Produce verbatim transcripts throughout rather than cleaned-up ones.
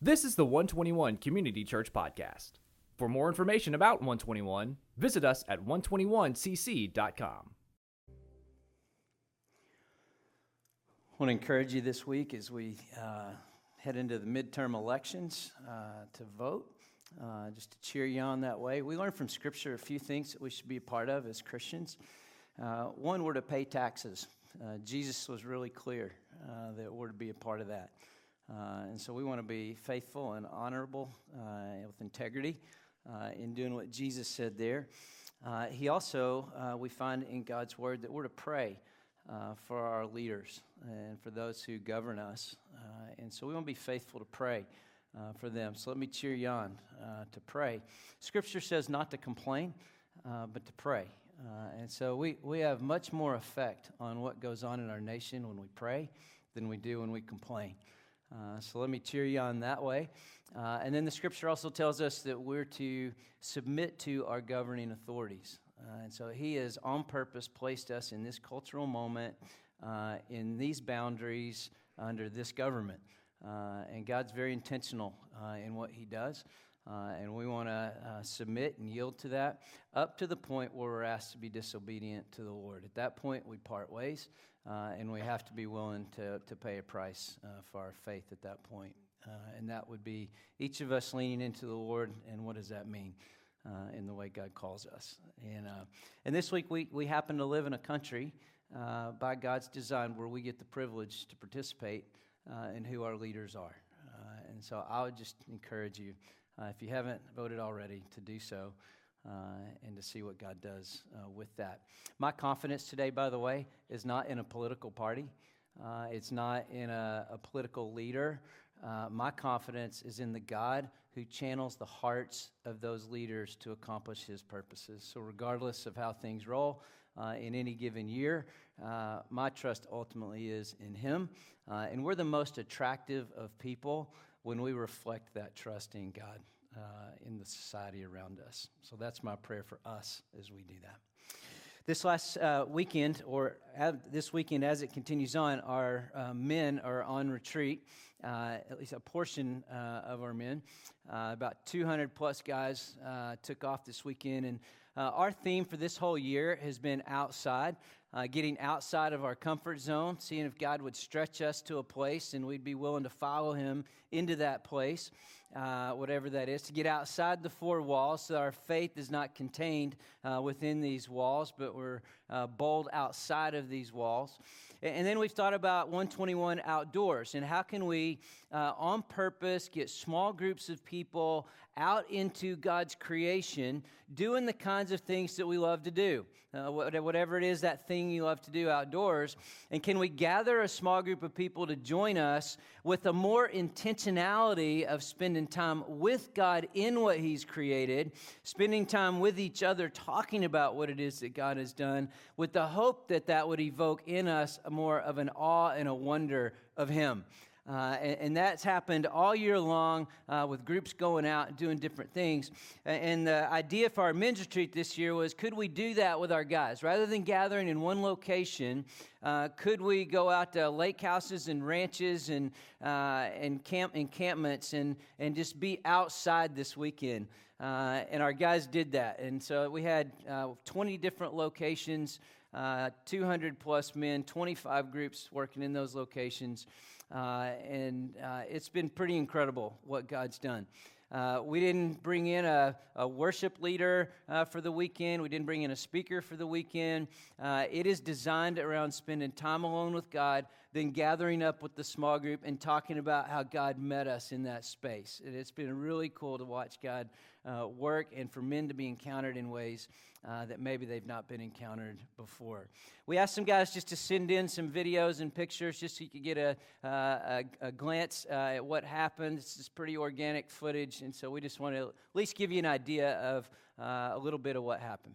This is the one twenty-one Community Church Podcast. For more information about one twenty-one, visit us at one twenty-one c c dot com. I want to encourage you this week as we uh, head into the midterm elections uh, to vote, uh, just to cheer you on that way. We learned from Scripture a few things that we should be a part of as Christians. Uh, one, we're to pay taxes. Uh, Jesus was really clear uh, that we're to be a part of that. Uh, and so we want to be faithful and honorable uh, with integrity uh, in doing what Jesus said there. Uh, he also, uh, we find in God's Word that we're to pray uh, for our leaders and for those who govern us. Uh, and so we want to be faithful to pray uh, for them. So let me cheer you on uh, to pray. Scripture says not to complain, uh, but to pray. Uh, and so we, we have much more effect on what goes on in our nation when we pray than we do when we complain. Uh, so let me cheer you on that way. Uh, and then the Scripture also tells us that we're to submit to our governing authorities. Uh, and so He has on purpose placed us in this cultural moment, uh, in these boundaries, under this government. Uh, and God's very intentional uh, in what He does. Uh, and we want to uh, submit and yield to that up to the point where we're asked to be disobedient to the Lord. At that point, we part ways, uh, and we have to be willing to, to pay a price uh, for our faith at that point. Uh, and that would be each of us leaning into the Lord, and what does that mean uh, in the way God calls us? And uh, and this week, we, we happen to live in a country uh, by God's design where we get the privilege to participate uh, in who our leaders are. Uh, and so I would just encourage you, Uh, if you haven't voted already, to do so uh, and to see what God does uh, with that. My confidence today, by the way, is not in a political party. Uh, it's not in a, a political leader. Uh, my confidence is in the God who channels the hearts of those leaders to accomplish His purposes. So regardless of how things roll uh, in any given year, uh, my trust ultimately is in Him. Uh, and we're the most attractive of people when we reflect that trust in God uh, in the society around us. So that's my prayer for us as we do that. This last uh, weekend, or this weekend as it continues on, our uh, men are on retreat, uh, at least a portion uh, of our men. Uh, about two hundred plus guys uh, took off this weekend, and uh, our theme for this whole year has been outside. Uh, getting outside of our comfort zone, seeing if God would stretch us to a place and we'd be willing to follow Him into that place, uh, whatever that is, to get outside the four walls so that our faith is not contained uh, within these walls, but we're uh, bold outside of these walls. And, and then we've thought about one twenty-one Outdoors and how can we, uh, on purpose, get small groups of people out into God's creation, doing the kinds of things that we love to do, uh, whatever it is that thing you love to do outdoors, and can we gather a small group of people to join us with a more intentionality of spending time with God in what He's created, spending time with each other, talking about what it is that God has done, with the hope that that would evoke in us more of an awe and a wonder of Him. Uh, and, and that's happened all year long uh, with groups going out and doing different things. And, and the idea for our men's retreat this year was, could we do that with our guys? Rather than gathering in one location, uh, could we go out to lake houses and ranches and uh, and camp encampments and, and just be outside this weekend? Uh, and our guys did that. And so we had uh, twenty different locations, uh, two hundred plus men, twenty-five groups working in those locations. Uh, and uh, it's been pretty incredible what God's done. Uh, we didn't bring in a, a worship leader uh, for the weekend. We didn't bring in a speaker for the weekend. Uh, it is designed around spending time alone with God, then gathering up with the small group and talking about how God met us in that space. And it's been really cool to watch God uh, work and for men to be encountered in ways uh, that maybe they've not been encountered before. We asked some guys just to send in some videos and pictures just so you could get a, uh, a, a glance uh, at what happened. This is pretty organic footage, and so we just want to at least give you an idea of uh, a little bit of what happened.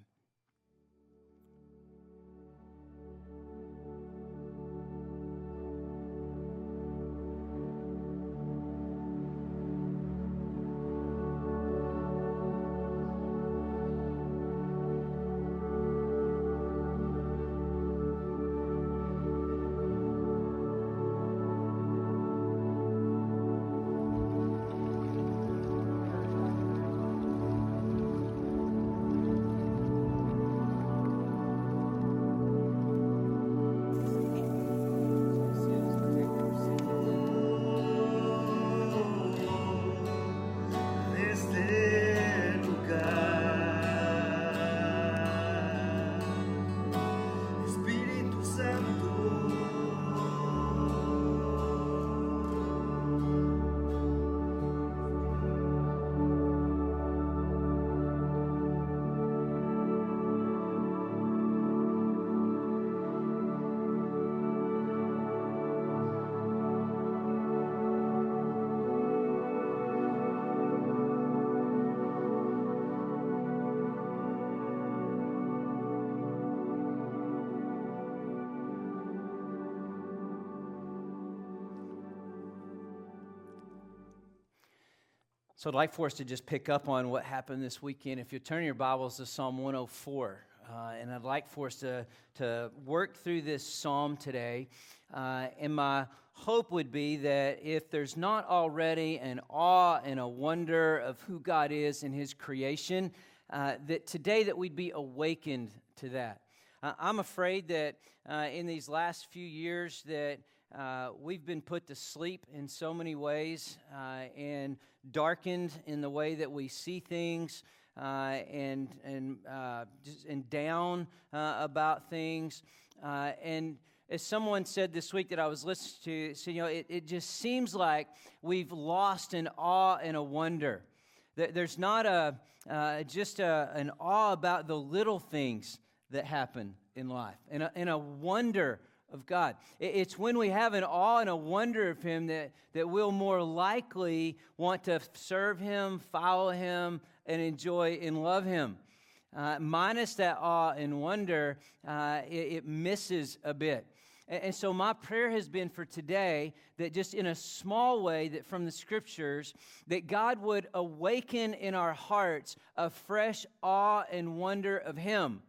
So I'd like for us to just pick up on what happened this weekend. If you turn your Bibles to Psalm one oh four, uh, and I'd like for us to, to work through this psalm today. Uh, and my hope would be that if there's not already an awe and a wonder of who God is in His creation, uh, that today that we'd be awakened to that. Uh, I'm afraid that uh, in these last few years that Uh, we've been put to sleep in so many ways uh, and darkened in the way that we see things uh, and and uh, just, and down uh, about things. Uh, and as someone said this week that I was listening to, so, you know, it, it just seems like we've lost an awe and a wonder. There's not a uh, just a, an awe about the little things that happen in life and a, and a wonder of God. It's when we have an awe and a wonder of Him that, that we'll more likely want to serve Him, follow Him, and enjoy and love Him. Uh, minus that awe and wonder, uh, it, it misses a bit. And, and so my prayer has been for today that just in a small way that from the Scriptures, that God would awaken in our hearts a fresh awe and wonder of Him.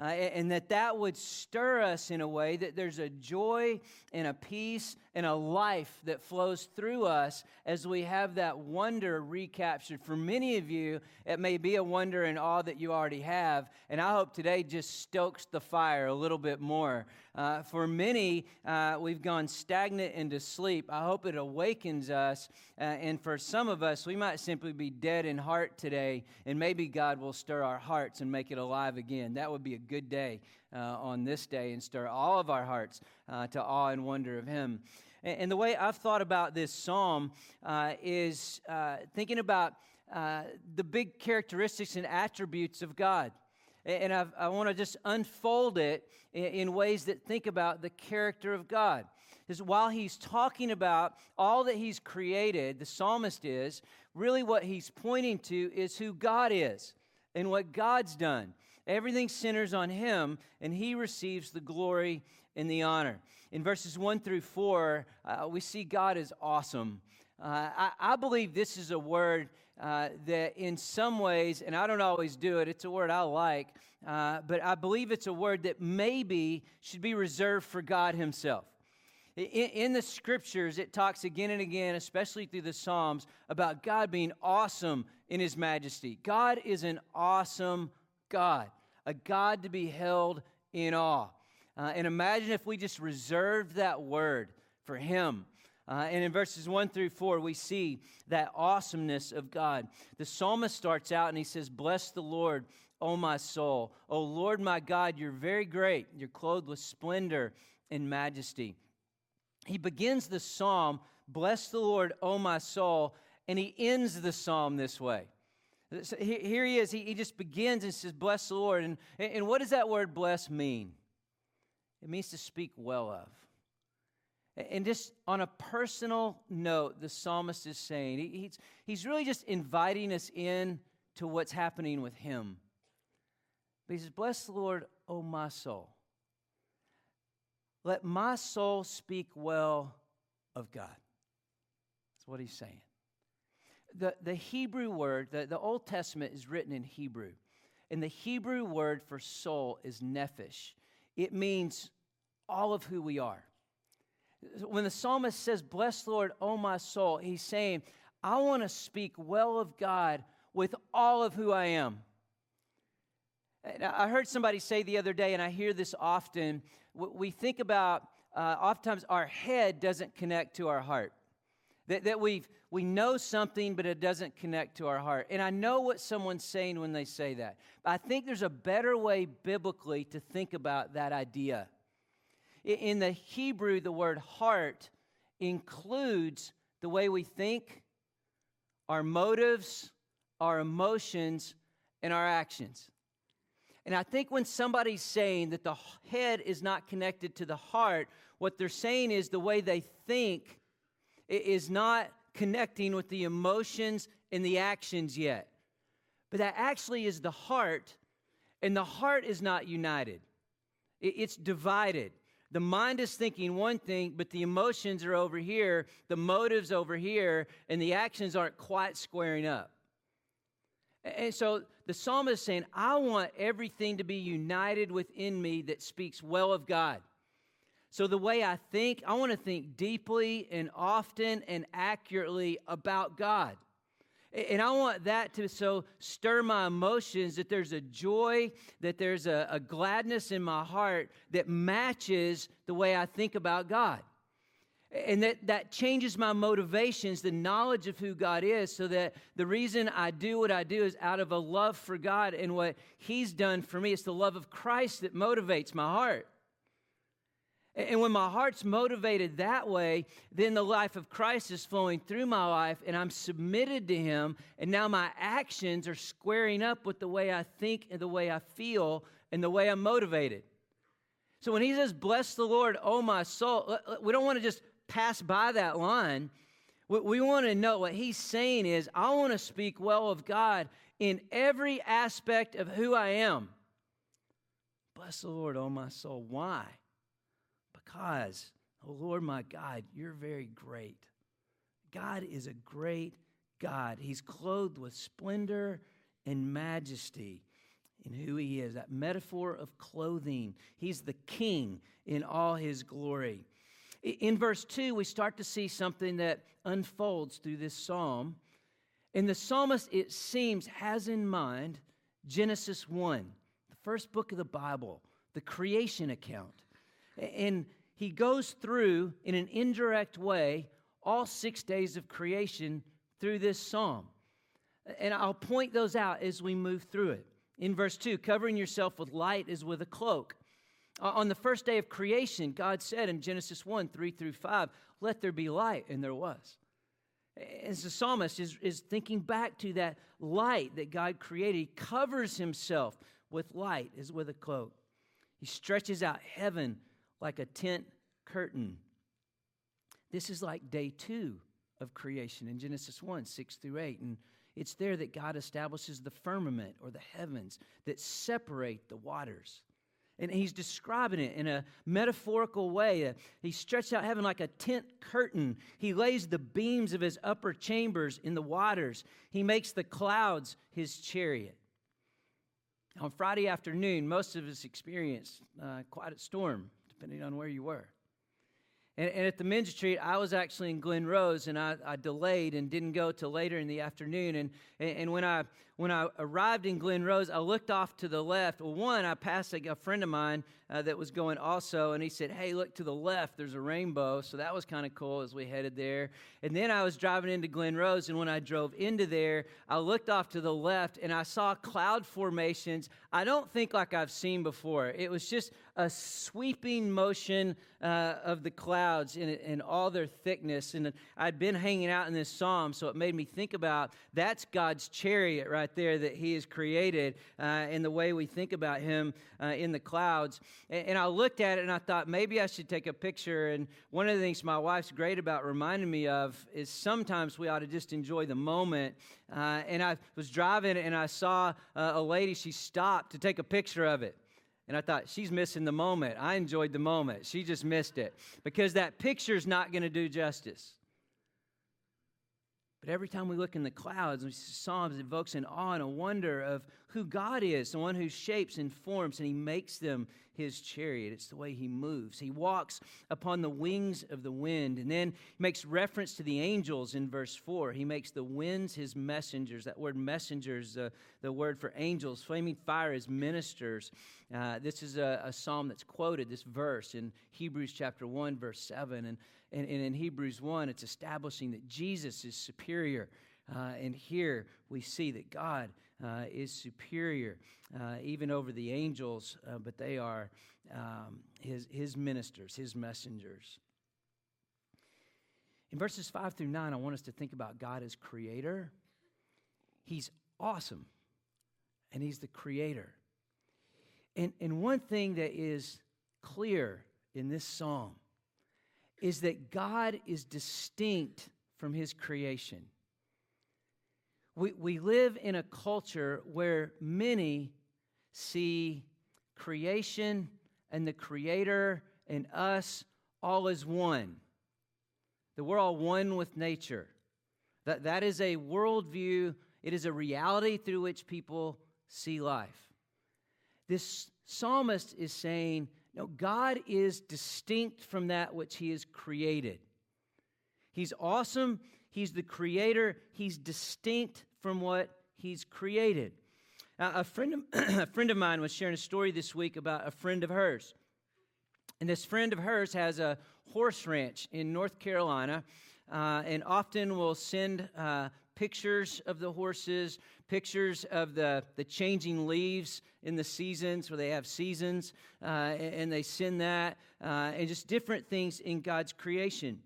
Uh, and that that would stir us in a way that there's a joy and a peace and a life that flows through us as we have that wonder recaptured. For many of you, it may be a wonder and awe that you already have, and I hope today just stokes the fire a little bit more. Uh, for many, uh, we've gone stagnant into sleep. I hope it awakens us, uh, and for some of us, we might simply be dead in heart today, and maybe God will stir our hearts and make it alive again. That would be a good day uh, on this day and stir all of our hearts uh, to awe and wonder of Him. And, and the way I've thought about this psalm uh, is uh, thinking about uh, the big characteristics and attributes of God. And, and I've, I want to just unfold it in, in ways that think about the character of God. Because while he's talking about all that he's created, the psalmist is, really what he's pointing to is who God is and what God's done. Everything centers on Him, and He receives the glory and the honor. In verses one through four, uh, we see God is awesome. Uh, I, I believe this is a word uh, that in some ways, and I don't always do it, it's a word I like, uh, but I believe it's a word that maybe should be reserved for God Himself. In, in the Scriptures, it talks again and again, especially through the Psalms, about God being awesome in His majesty. God is an awesome God. A God to be held in awe. Uh, and imagine if we just reserved that word for Him. Uh, and in verses one through four, we see that awesomeness of God. The psalmist starts out and he says, "Bless the Lord, O my soul. O Lord my God, you're very great. You're clothed with splendor and majesty." He begins the psalm, "Bless the Lord, O my soul," and he ends the psalm this way. So here he is, he just begins and says, "Bless the Lord." And, and what does that word bless mean? It means to speak well of. And just on a personal note, the psalmist is saying, he's, he's really just inviting us in to what's happening with him. But he says, "Bless the Lord, O my soul. Let my soul speak well of God." That's what he's saying. The, the Hebrew word, the, the Old Testament is written in Hebrew. And the Hebrew word for soul is nephesh. It means all of who we are. When the psalmist says, "Bless the Lord, O my soul," he's saying, I want to speak well of God with all of who I am. And I heard somebody say the other day, and I hear this often, we think about, uh, oftentimes our head doesn't connect to our heart. That, that we've we know something, but it doesn't connect to our heart. And I know what someone's saying when they say that. But I think there's a better way biblically to think about that idea. In the Hebrew, the word heart includes the way we think, our motives, our emotions, and our actions. And I think when somebody's saying that the head is not connected to the heart, what they're saying is the way they think is not connecting with the emotions and the actions yet. But that actually is the heart, and the heart is not united. It's divided. The mind is thinking one thing, but the emotions are over here, the motives over here, and the actions aren't quite squaring up. And so the psalmist is saying, I want everything to be united within me that speaks well of God. So the way I think, I want to think deeply and often and accurately about God. And I want that to so stir my emotions that there's a joy, that there's a, a gladness in my heart that matches the way I think about God. And that, that changes my motivations, the knowledge of who God is, so that the reason I do what I do is out of a love for God and what He's done for me. It's the love of Christ that motivates my heart. And when my heart's motivated that way, then the life of Christ is flowing through my life, and I'm submitted to Him, and now my actions are squaring up with the way I think and the way I feel and the way I'm motivated. So when He says, bless the Lord, oh my soul, we don't want to just pass by that line. What we want to know, what He's saying is, I want to speak well of God in every aspect of who I am. Bless the Lord, oh my soul. Why? Because, oh Lord my God, You're very great. God is a great God. He's clothed with splendor and majesty in who He is. That metaphor of clothing. He's the King in all His glory. In verse two, we start to see something that unfolds through this psalm. And the psalmist, it seems, has in mind Genesis one, the first book of the Bible, the creation account. And he goes through, in an indirect way, all six days of creation through this psalm. And I'll point those out as we move through it. In verse two, covering yourself with light as with a cloak. On the first day of creation, God said in Genesis one, three through five, let there be light, and there was. As the psalmist is, is thinking back to that light that God created, He covers Himself with light as with a cloak. He stretches out heaven like a tent curtain. This is like day two of creation in Genesis one, six through eight. And it's there that God establishes the firmament or the heavens that separate the waters. And He's describing it in a metaphorical way. He stretched out heaven like a tent curtain. He lays the beams of His upper chambers in the waters. He makes the clouds His chariot. On Friday afternoon, most of us experienced uh, quite a storm, depending on where you were. And, and at the men's retreat, I was actually in Glen Rose, and I, I delayed and didn't go till later in the afternoon. And, and and when I when I arrived in Glen Rose, I looked off to the left. Well, one, I passed a, a friend of mine uh, that was going also, and he said, "Hey, look to the left. There's a rainbow." So that was kind of cool as we headed there. And then I was driving into Glen Rose, and when I drove into there, I looked off to the left, and I saw cloud formations. I don't think like I've seen before. It was just a sweeping motion uh, of the clouds in, in all their thickness. And I'd been hanging out in this psalm, so it made me think about that's God's chariot right there that He has created uh, and the way we think about Him uh, in the clouds. And, and I looked at it, and I thought, maybe I should take a picture. And one of the things my wife's great about reminding me of is sometimes we ought to just enjoy the moment. Uh, and I was driving, and I saw uh, a lady. She stopped to take a picture of it. And I thought, she's missing the moment. I enjoyed the moment. She just missed it. Because that picture's not going to do justice. But every time we look in the clouds, we see Psalms, it evokes an awe and a wonder of who God is, the one who shapes and forms, and He makes them His chariot. It's the way He moves. He walks upon the wings of the wind. And then He makes reference to the angels in verse four. He makes the winds His messengers. That word messengers, uh, the word for angels. Flaming fire is ministers. Uh, this is a, a psalm that's quoted, this verse, in Hebrews chapter one, verse seven. And, and, and in Hebrews one, it's establishing that Jesus is superior. Uh, and here we see that God uh, is superior uh, even over the angels, uh, but they are um, his, his ministers, His messengers. In verses five through nine, I want us to think about God as creator. He's awesome, and He's the creator. And, and one thing that is clear in this psalm is that God is distinct from His creation. We we live in a culture where many see creation and the creator and us all as one. That we're all one with nature. That that is a worldview. It is a reality through which people see life. This psalmist is saying, no, God is distinct from that which he has created. He's awesome. He's the creator. He's distinct from what he's created. Now, a friend of, a friend of mine was sharing a story this week about a friend of hers. And this friend of hers has a horse ranch in North Carolina, uh, and often will send uh, pictures of the horses, pictures of the, the changing leaves in the seasons, where they have seasons, uh, and, and they send that, uh, and just different things in God's creation.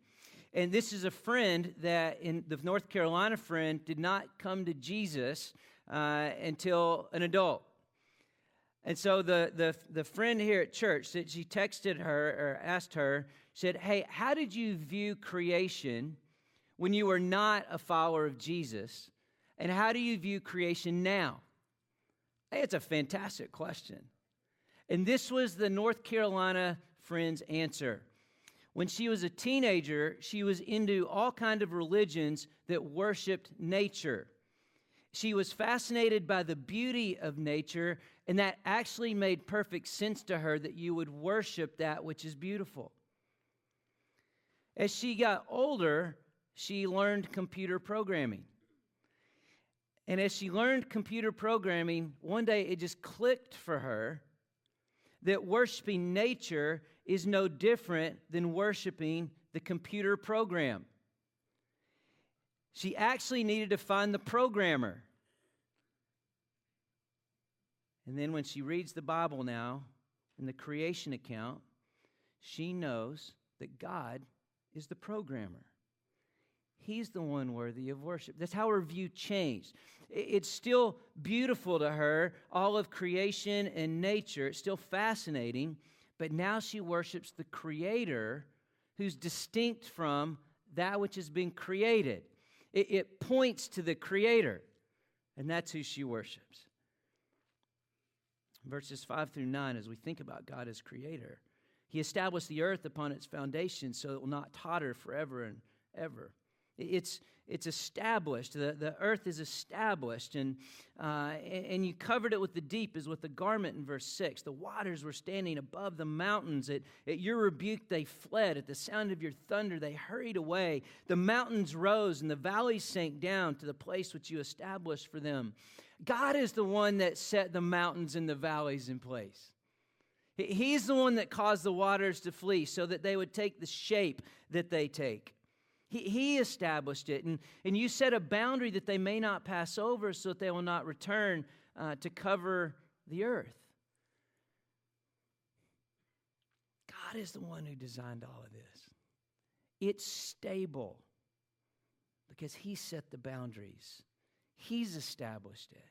And this is a friend that, in the North Carolina friend, did not come to Jesus uh, until an adult. And so the, the the friend here at church, that she texted her or asked her, said, hey, how did you view creation when you were not a follower of Jesus? And how do you view creation now? Hey, it's a fantastic question. And this was the North Carolina friend's answer. When she was a teenager, she was into all kinds of religions that worshiped nature. She was fascinated by the beauty of nature, and that actually made perfect sense to her that you would worship that which is beautiful. As she got older, she learned computer programming. And as she learned computer programming, one day it just clicked for her that worshiping nature is no different than worshiping the computer program. She actually needed to find the programmer. And then when she reads the Bible now, in the creation account, she knows that God is the programmer. He's the one worthy of worship. That's how her view changed. It's still beautiful to her, all of creation and nature. It's still fascinating, but now she worships the Creator, who's distinct from that which has been created. It, it points to the Creator, and that's who she worships. Verses five through nine, as we think about God as creator, he established the earth upon its foundation so it will not totter forever and ever. It's it's established. The, the earth is established, and, uh, and you covered it with the deep as with a garment in verse six. The waters were standing above the mountains. At, at your rebuke they fled. At the sound of your thunder they hurried away. The mountains rose and the valleys sank down to the place which you established for them. God is the one that set the mountains and the valleys in place. He's the one that caused the waters to flee so that they would take the shape that they take. He, he established it, and, and you set a boundary that they may not pass over so that they will not return uh, to cover the earth. God is the one who designed all of this. It's stable because he set the boundaries. He's established it.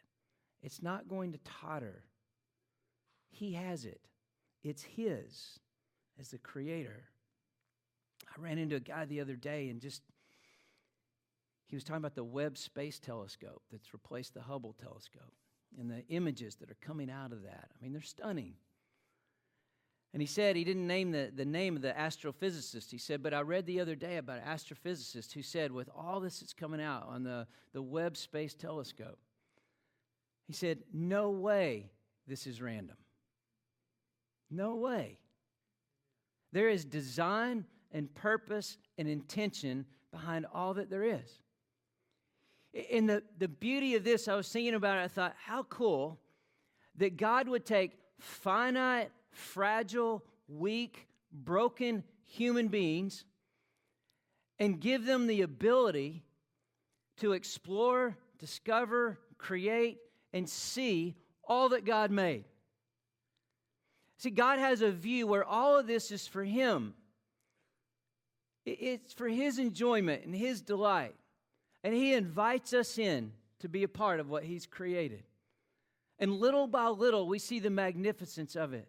It's not going to totter. He has it. It's his as the creator. I ran into a guy the other day, and just, he was talking about the Webb Space Telescope that's replaced the Hubble Telescope and the images that are coming out of that. I mean, they're stunning. And he said, he didn't name the, the name of the astrophysicist. He said, but I read the other day about an astrophysicist who said, with all this that's coming out on the, the Webb Space Telescope, he said, no way this is random. No way. There is design and purpose and intention behind all that there is. And the, the beauty of this, I was thinking about it, I thought, how cool that God would take finite, fragile, weak, broken human beings and give them the ability to explore, discover, create, and see all that God made. See, God has a view where all of this is for him. It's for his enjoyment and his delight. And he invites us in to be a part of what he's created. And little by little, we see the magnificence of it.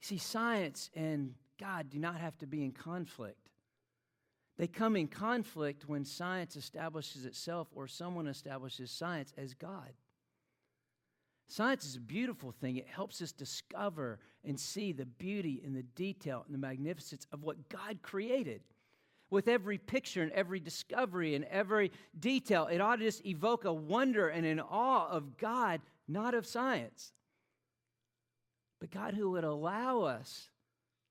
See, science and God do not have to be in conflict. They come in conflict when science establishes itself or someone establishes science as God. Science is a beautiful thing. It helps us discover and see the beauty and the detail and the magnificence of what God created. With every picture and every discovery and every detail, it ought to just evoke a wonder and an awe of God, not of science. But God, who would allow us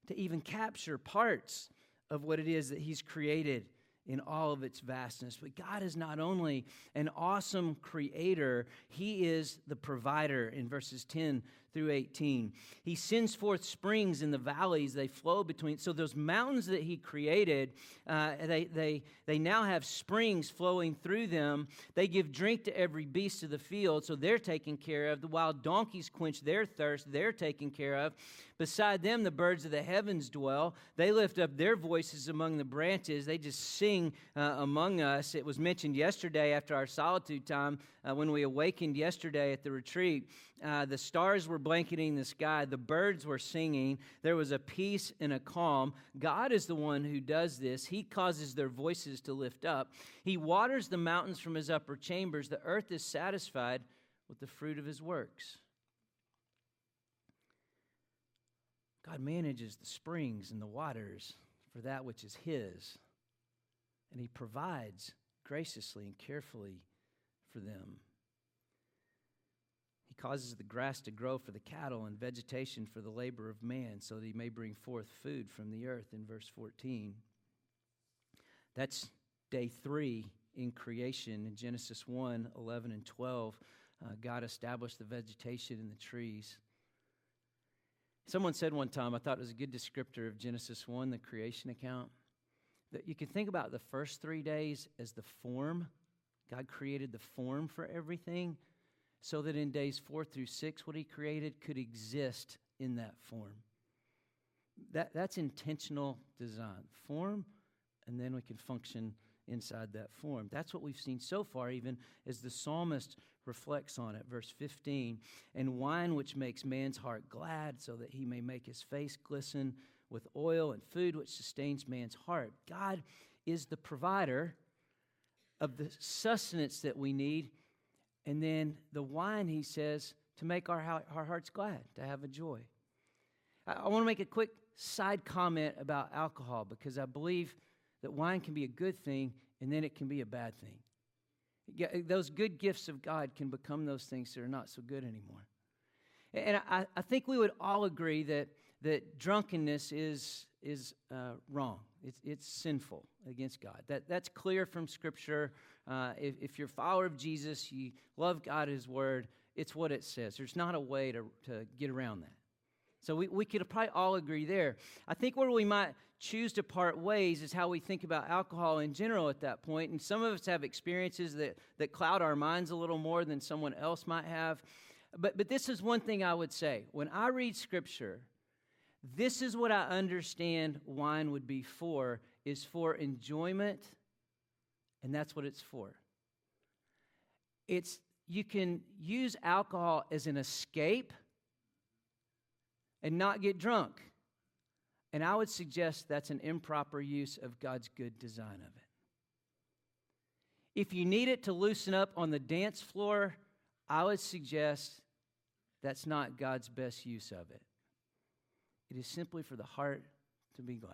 to even capture parts of what it is that He's created in all of its vastness. But God is not only an awesome creator, He is the provider. In verses ten through eighteen. He sends forth springs in the valleys. They flow between. So those mountains that He created, uh, they, they, they now have springs flowing through them. They give drink to every beast of the field, so they're taken care of. The wild donkeys quench their thirst. They're taken care of. Beside them, the birds of the heavens dwell. They lift up their voices among the branches. They just sing uh, among us. It was mentioned yesterday after our solitude time, uh, when we awakened yesterday at the retreat, uh, the stars were blanketing the sky. The birds were singing. There was a peace and a calm. God is the one who does this. He causes their voices to lift up. He waters the mountains from His upper chambers. The earth is satisfied with the fruit of His works. God manages the springs and the waters for that which is His, and He provides graciously and carefully for them. He causes the grass to grow for the cattle and vegetation for the labor of man, so that he may bring forth food from the earth, in verse fourteen. That's day three in creation. In Genesis one, eleven, and twelve, uh, God established the vegetation and the trees. Someone said one time, I thought it was a good descriptor of Genesis one, the creation account, that you can think about the first three days as the form. God created the form for everything, so that in days four through six, what He created could exist in that form. That, that's intentional design. Form, and then we can function inside that form. That's what we've seen so far, even as the psalmist reflects on it. Verse fifteen, and wine which makes man's heart glad, so that he may make his face glisten with oil, and food which sustains man's heart. God is the provider of the sustenance that we need. And then the wine, He says, to make our, our hearts glad, to have a joy. I, I want to make a quick side comment about alcohol, because I believe that wine can be a good thing and then it can be a bad thing. Yeah, those good gifts of God can become those things that are not so good anymore. And I, I think we would all agree that, that drunkenness is, is uh, wrong. It's, it's sinful against God. That, that's clear from Scripture. Uh, if, if you're a follower of Jesus, you love God, His Word, it's what it says. There's not a way to, to get around that. So we, we could probably all agree there. I think where we might choose to part ways is how we think about alcohol in general at that point. And some of us have experiences that, that cloud our minds a little more than someone else might have. But, but this is one thing I would say. When I read Scripture, this is what I understand wine would be for, is for enjoyment, and that's what it's for. It's, you can use alcohol as an escape and not get drunk. And I would suggest that's an improper use of God's good design of it. If you need it to loosen up on the dance floor, I would suggest that's not God's best use of it. It is simply for the heart to be glad.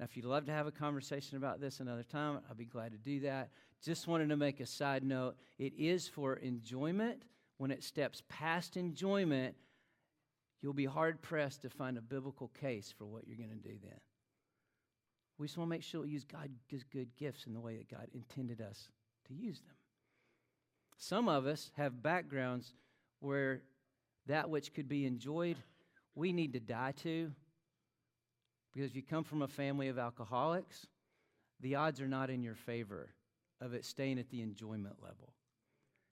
Now, if you'd love to have a conversation about this another time, I'll be glad to do that. Just wanted to make a side note. It is for enjoyment. When it steps past enjoyment, you'll be hard-pressed to find a biblical case for what you're going to do then. We just want to make sure we use God's good gifts in the way that God intended us to use them. Some of us have backgrounds where that which could be enjoyed, we need to die to. Because if you come from a family of alcoholics, the odds are not in your favor of it staying at the enjoyment level.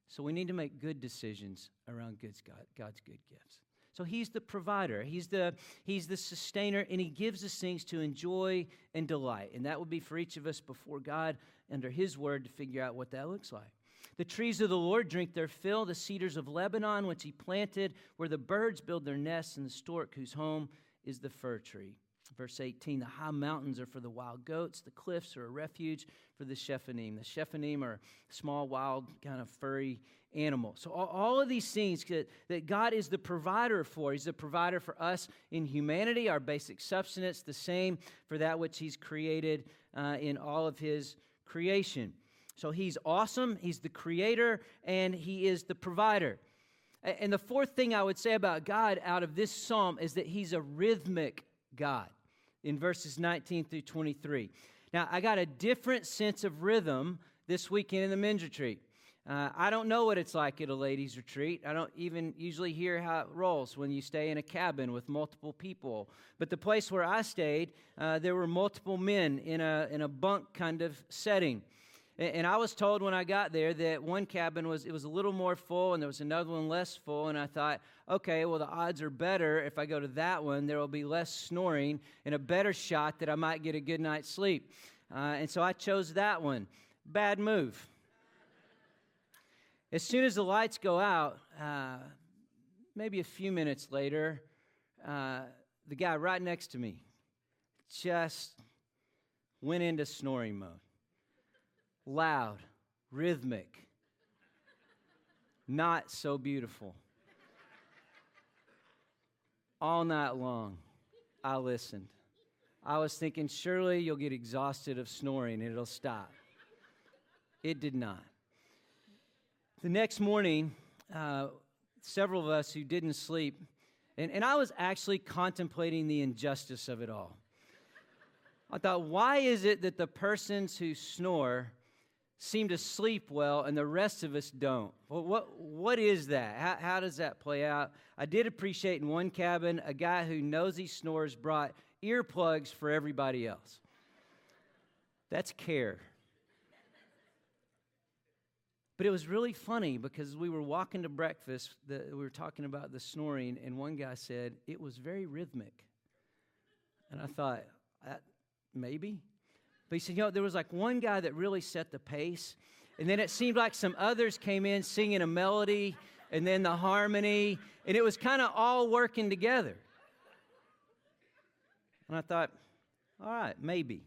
So we need to make good decisions around God's good gifts. So He's the provider. He's the, he's the sustainer, and He gives us things to enjoy and delight. And that would be for each of us before God, under His word, to figure out what that looks like. The trees of the Lord drink their fill, the cedars of Lebanon, which He planted, where the birds build their nests, and the stork whose home is the fir tree. Verse eighteen, the high mountains are for the wild goats. The cliffs are a refuge for the Shephanim. The Shephanim are small, wild, kind of furry animals. So all, all of these things that, that God is the provider for. He's the provider for us in humanity, our basic substance, the same for that which he's created uh, in all of his creation. So he's awesome, he's the creator, and he is the provider. And the fourth thing I would say about God out of this psalm is that he's a rhythmic God in verses nineteen through twenty-three. Now, I got a different sense of rhythm this weekend in the men's retreat. Uh, I don't know what it's like at a ladies' retreat. I don't even usually hear how it rolls when you stay in a cabin with multiple people. But the place where I stayed, uh, there were multiple men in a in a bunk kind of setting. And I was told when I got there that one cabin was, it was a little more full and there was another one less full. And I thought, okay, well, the odds are better. If I go to that one, there will be less snoring and a better shot that I might get a good night's sleep. Uh, and so I chose that one. Bad move. As soon as the lights go out, uh, maybe a few minutes later, uh, the guy right next to me just went into snoring mode. Loud, rhythmic, not so beautiful. All night long, I listened. I was thinking, surely you'll get exhausted of snoring and it'll stop. It did not. The next morning, uh, several of us who didn't sleep, and, and I was actually contemplating the injustice of it all. I thought, why is it that the persons who snore seem to sleep well, and the rest of us don't? Well, what what is that? How, how does that play out? I did appreciate in one cabin, a guy who knows he snores brought earplugs for everybody else. That's care. But it was really funny because we were walking to breakfast, the, we were talking about the snoring, and one guy said, it was very rhythmic. And I thought, that, maybe. But he said, you know, there was like one guy that really set the pace, and then it seemed like some others came in singing a melody, and then the harmony, and it was kind of all working together. And I thought, all right, maybe.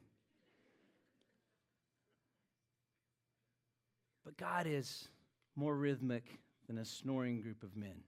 But God is more rhythmic than a snoring group of men.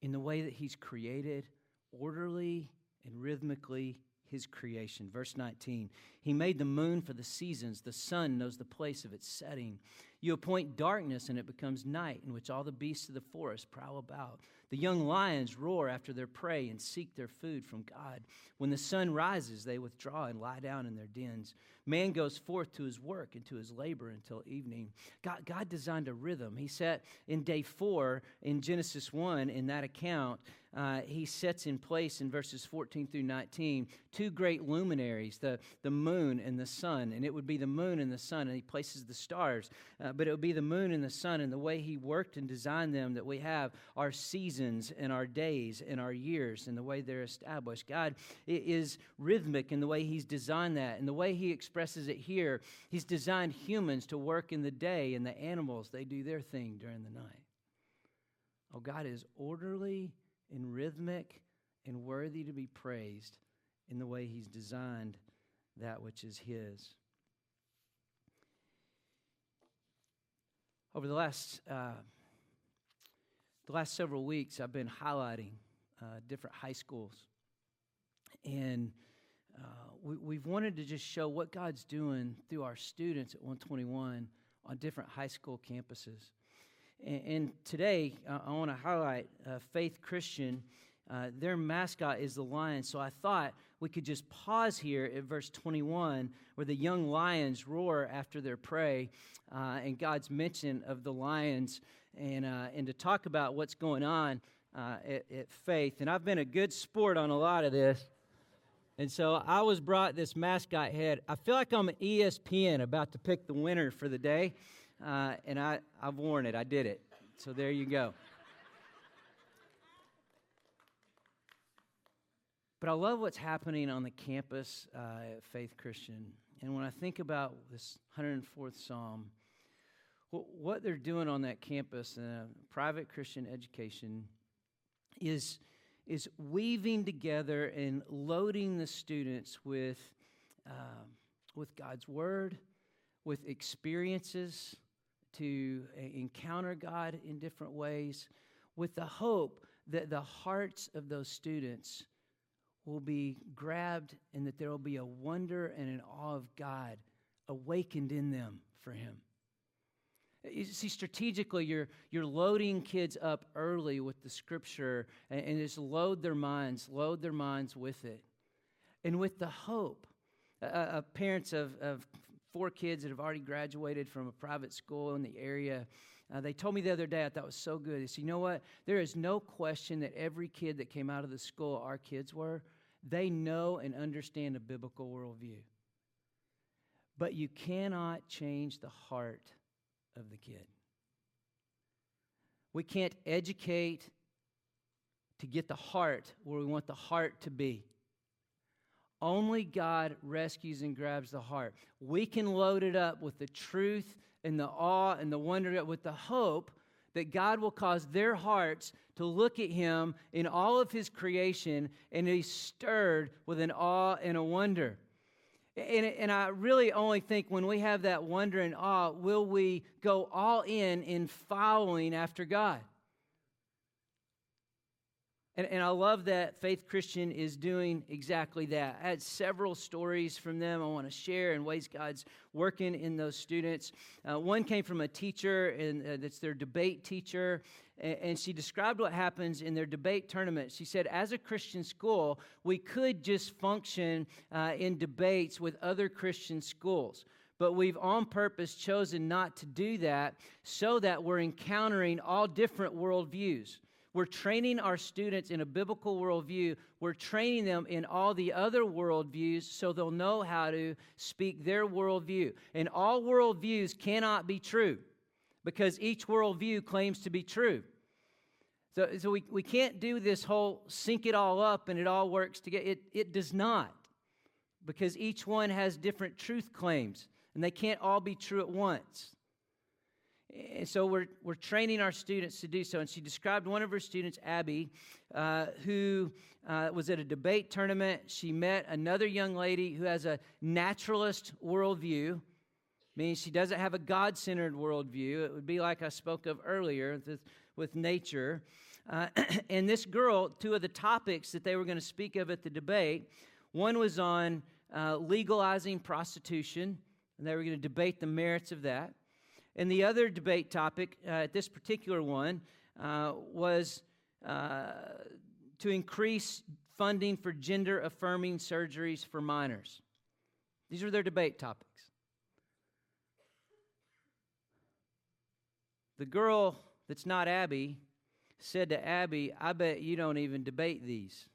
In the way that he's created orderly and rhythmically his creation. Verse nineteen, he made the moon for the seasons. The sun knows the place of its setting. You appoint darkness, and it becomes night, in which all the beasts of the forest prowl about. The young lions roar after their prey and seek their food from God. When the sun rises, they withdraw and lie down in their dens. Man goes forth to his work and to his labor until evening. God, God designed a rhythm. He set in day four in Genesis one, in that account, uh, he sets in place in verses fourteen through nineteen two great luminaries, the, the moon and the sun. And it would be the moon and the sun, and he places the stars. Uh, but it would be the moon and the sun, and the way he worked and designed them that we have our seasons and our days and our years and the way they're established. God is rhythmic in the way he's designed that, and the way he expresses it here. He's designed humans to work in the day, and the animals, they do their thing during the night. Oh, God is orderly and rhythmic and worthy to be praised in the way he's designed that which is his. Over the last... Uh, The last several weeks, I've been highlighting uh, different high schools, and uh, we, we've wanted to just show what God's doing through our students at one twenty-one on different high school campuses. And, and today, uh, I want to highlight uh, Faith Christian. Uh, their mascot is the lion, so I thought we could just pause here at verse twenty-one, where the young lions roar after their prey, uh, and God's mention of the lions. And uh, and to talk about what's going on uh, at, at Faith. And I've been a good sport on a lot of this. And so I was brought this mascot head. I feel like I'm an E S P N about to pick the winner for the day. Uh, and I, I've worn it. I did it. So there you go. But I love what's happening on the campus uh, at Faith Christian. And when I think about this one hundred fourth Psalm, what they're doing on that campus in a private Christian education is is weaving together and loading the students with um, with God's Word, with experiences to uh, encounter God in different ways, with the hope that the hearts of those students will be grabbed and that there will be a wonder and an awe of God awakened in them for Him. You see, strategically, you're you're loading kids up early with the Scripture and, and just load their minds, load their minds with it. And with the hope, uh, uh, parents of, of four kids that have already graduated from a private school in the area, uh, they told me the other day, I thought it was so good. They said, you know what? There is no question that every kid that came out of the school our kids were, they know and understand a biblical worldview. But you cannot change the heart of the kid. We can't educate to get the heart where we want the heart to be. Only God rescues and grabs the heart. We can load it up with the truth and the awe and the wonder, with the hope that God will cause their hearts to look at Him in all of His creation and be stirred with an awe and a wonder. And, and I really only think when we have that wonder and awe, will we go all in in following after God. And, and I love that Faith Christian is doing exactly that. I had several stories from them I want to share in ways God's working in those students. Uh, one came from a teacher, and uh, that's their debate teacher, and, and she described what happens in their debate tournament. She said, as a Christian school, we could just function uh, in debates with other Christian schools, but we've on purpose chosen not to do that so that we're encountering all different worldviews. We're training our students in a biblical worldview. We're training them in all the other worldviews so they'll know how to speak their worldview. And all worldviews cannot be true because each worldview claims to be true. So, so we, we can't do this whole sync it all up and it all works together. It, it does not, because each one has different truth claims and they can't all be true at once. And so we're we're training our students to do so. And she described one of her students, Abby, uh, who uh, was at a debate tournament. She met another young lady who has a naturalist worldview, meaning she doesn't have a God-centered worldview. It would be like I spoke of earlier with, with nature. Uh, and this girl, two of the topics that they were going to speak of at the debate, one was on uh, legalizing prostitution, and they were going to debate the merits of that. And the other debate topic, uh, this particular one, uh, was uh, to increase funding for gender-affirming surgeries for minors. These were their debate topics. The girl that's not Abby said to Abby, I bet you don't even debate these.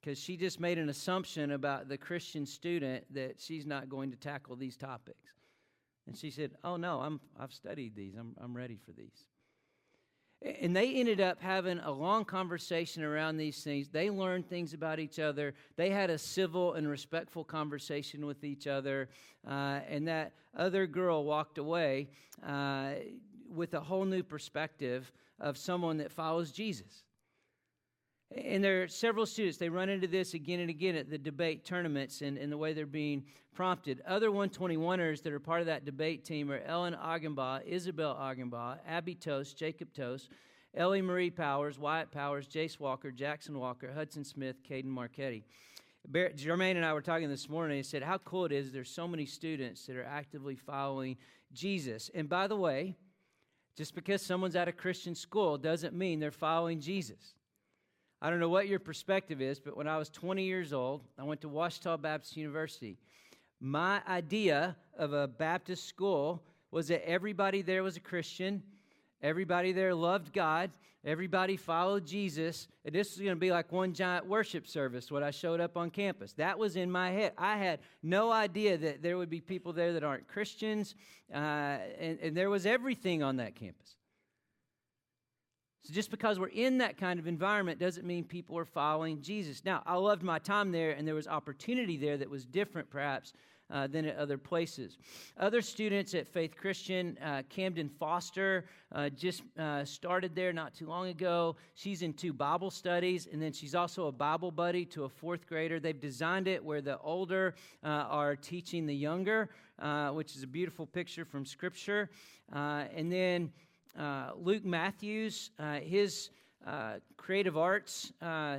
Because she just made an assumption about the Christian student that she's not going to tackle these topics. And she said, oh, no, I'm, I've studied these. I'm, I'm ready for these. And they ended up having a long conversation around these things. They learned things about each other. They had a civil and respectful conversation with each other. Uh, and that other girl walked away uh, with a whole new perspective of someone that follows Jesus. And there are several students, they run into this again and again at the debate tournaments and, and the way they're being prompted. Other one twenty-oneers that are part of that debate team are Ellen Augenbaugh, Isabel Augenbaugh, Abby Toast, Jacob Toast, Ellie Marie Powers, Wyatt Powers, Jace Walker, Jackson Walker, Hudson Smith, Caden Marchetti. Barrett, Jermaine and I were talking this morning and said how cool it is there's so many students that are actively following Jesus. And by the way, just because someone's at a Christian school doesn't mean they're following Jesus. I don't know what your perspective is, but when I was twenty years old, I went to Ouachita Baptist University. My idea of a Baptist school was that everybody there was a Christian, everybody there loved God, everybody followed Jesus, and this was going to be like one giant worship service when I showed up on campus. That was in my head. I had no idea that there would be people there that aren't Christians, uh, and, and there was everything on that campus. So just because we're in that kind of environment doesn't mean people are following Jesus. Now, I loved my time there, and there was opportunity there that was different, perhaps, uh, than at other places. Other students at Faith Christian, uh, Camden Foster uh, just uh, started there not too long ago. She's in two Bible studies, and then she's also a Bible buddy to a fourth grader. They've designed it where the older uh, are teaching the younger, uh, which is a beautiful picture from Scripture. Uh, and then uh, Luke Matthews, uh, his uh, creative arts uh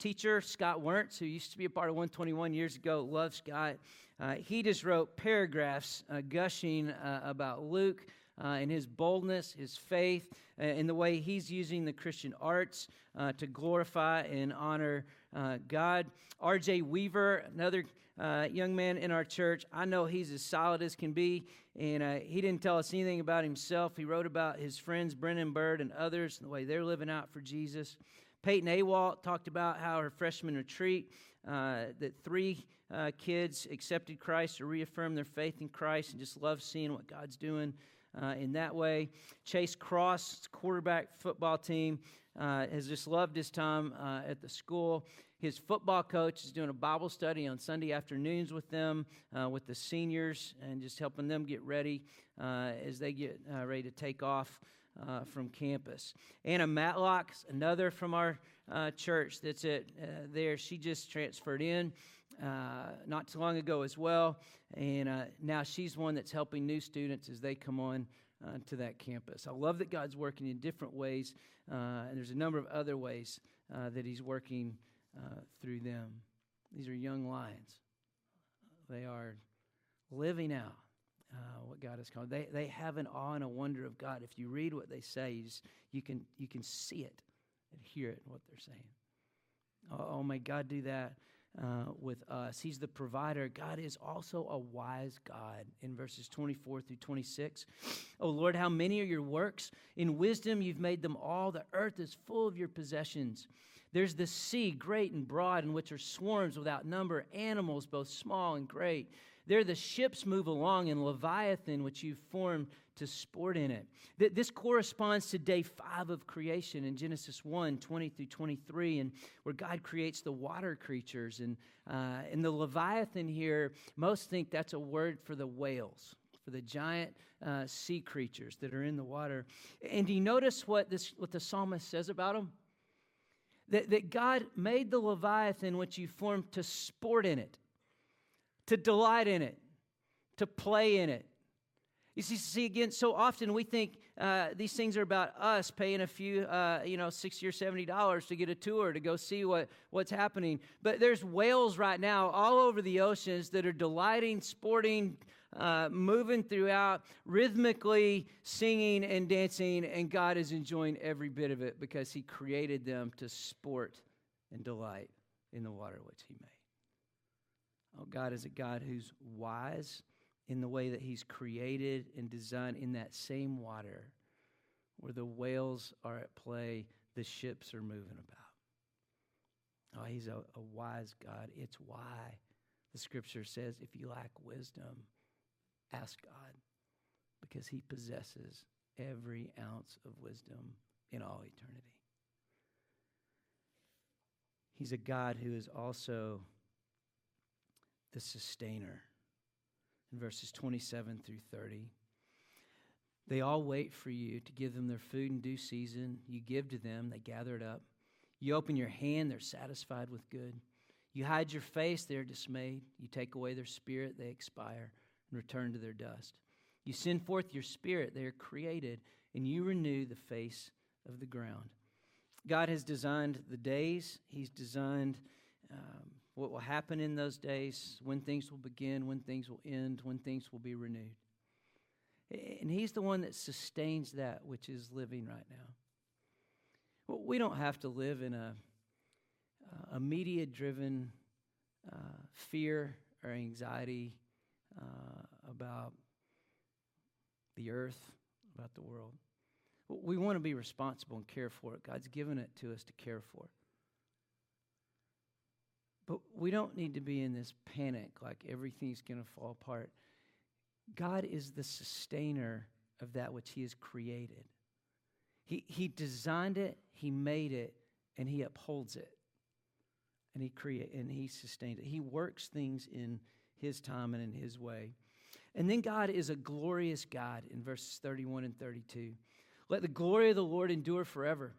teacher, Scott Werntz, who used to be a part of one twenty-one years ago, loves Scott. Uh, he just wrote paragraphs uh, gushing uh, about Luke uh, and his boldness, his faith, uh, and the way he's using the Christian arts uh, to glorify and honor uh, God. R J Weaver, another uh, young man in our church, I know he's as solid as can be, and uh, he didn't tell us anything about himself. He wrote about his friends, Brennan Bird and others, and the way they're living out for Jesus. Peyton Awalt talked about how her freshman retreat, uh, that three uh, kids accepted Christ or reaffirmed their faith in Christ, and just love seeing what God's doing uh, in that way. Chase Cross, quarterback football team, uh, has just loved his time uh, at the school. His football coach is doing a Bible study on Sunday afternoons with them, uh, with the seniors, and just helping them get ready uh, as they get uh, ready to take off Uh, from campus. Anna Matlock, another from our uh, church that's at uh, there. She just transferred in uh, not too long ago as well, and uh, now she's one that's helping new students as they come on uh, to that campus. I love that God's working in different ways, uh, and there's a number of other ways uh, that He's working uh, through them. These are young lions. They are living out Uh, what God has called. They they have an awe and a wonder of God. If you read what they say, you, just, you can you can see it and hear it, what they're saying. Oh, oh may God do that uh, with us. He's the provider. God is also a wise God. In verses twenty-four through twenty-six, "Oh Lord, how many are your works? In wisdom you've made them all. The earth is full of your possessions. There's the sea, great and broad, in which are swarms without number, animals both small and great. There the ships move along, in Leviathan, which you formed to sport in it." This corresponds to day five of creation in Genesis one, twenty through twenty-three, and where God creates the water creatures. And uh, in the Leviathan here, most think that's a word for the whales, for the giant uh, sea creatures that are in the water. And do you notice what this what the psalmist says about them? That, that God made the Leviathan, which you formed, to sport in it, to delight in it, to play in it. You see, see again, so often we think uh, these things are about us paying a few, uh, you know, sixty or seventy dollars to get a tour to go see what, what's happening. But there's whales right now all over the oceans that are delighting, sporting, uh, moving throughout, rhythmically singing and dancing, and God is enjoying every bit of it because He created them to sport and delight in the water which He made. Oh, God is a God who's wise in the way that He's created and designed in that same water where the whales are at play, the ships are moving about. Oh, He's a, a wise God. It's why the Scripture says if you lack wisdom, ask God, because He possesses every ounce of wisdom in all eternity. He's a God who is also the sustainer. In verses twenty-seven through thirty, "They all wait for you to give them their food in due season. You give to them, they gather it up. You open your hand, they're satisfied with good. You hide your face, they're dismayed. You take away their spirit, they expire and return to their dust. You send forth your spirit, they are created, and you renew the face of the ground." God has designed the days. He's designed um, what will happen in those days, when things will begin, when things will end, when things will be renewed. And He's the one that sustains that which is living right now. Well, we don't have to live in a, a media-driven uh, fear or anxiety uh, about the earth, about the world. We want to be responsible and care for it. God's given it to us to care for. But we don't need to be in this panic like everything's going to fall apart. God is the sustainer of that which He has created. He, he designed it, He made it, and He upholds it. And he create and he sustains it. He works things in his time and in his way. And then God is a glorious God in verses thirty-one and thirty-two. Let the glory of the Lord endure forever.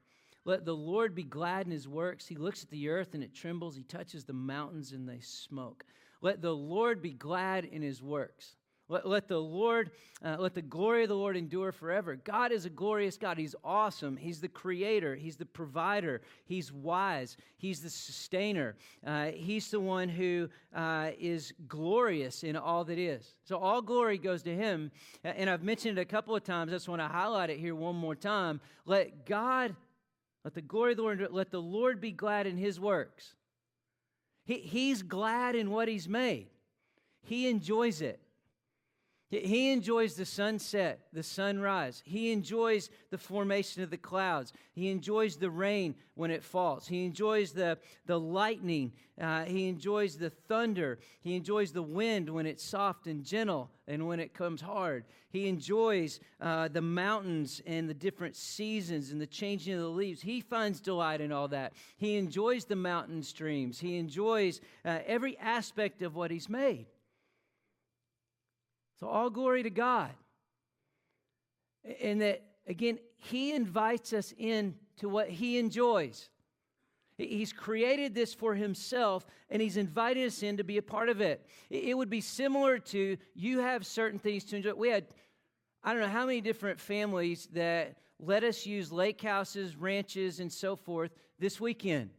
Let the Lord be glad in his works. He looks at the earth and it trembles. He touches the mountains and they smoke. Let the Lord be glad in his works. Let, let the Lord, uh, let the glory of the Lord endure forever. God is a glorious God. He's awesome. He's the creator. He's the provider. He's wise. He's the sustainer. Uh, he's the one who uh, is glorious in all that is. So all glory goes to him. And I've mentioned it a couple of times. I just want to highlight it here one more time. Let God, let the glory of the Lord, let the Lord be glad in his works. He, he's glad in what he's made. He enjoys it. He enjoys the sunset, the sunrise. He enjoys the formation of the clouds. He enjoys the rain when it falls. He enjoys the, the lightning. Uh, he enjoys the thunder. He enjoys the wind when it's soft and gentle and when it comes hard. He enjoys uh, the mountains and the different seasons and the changing of the leaves. He finds delight in all that. He enjoys the mountain streams. He enjoys uh, every aspect of what he's made. So all glory to God. And that, again, he invites us in to what he enjoys. He's created this for himself, and he's invited us in to be a part of it. It would be similar to you have certain things to enjoy. We had, I don't know how many different families that let us use lake houses, ranches, and so forth this weekend.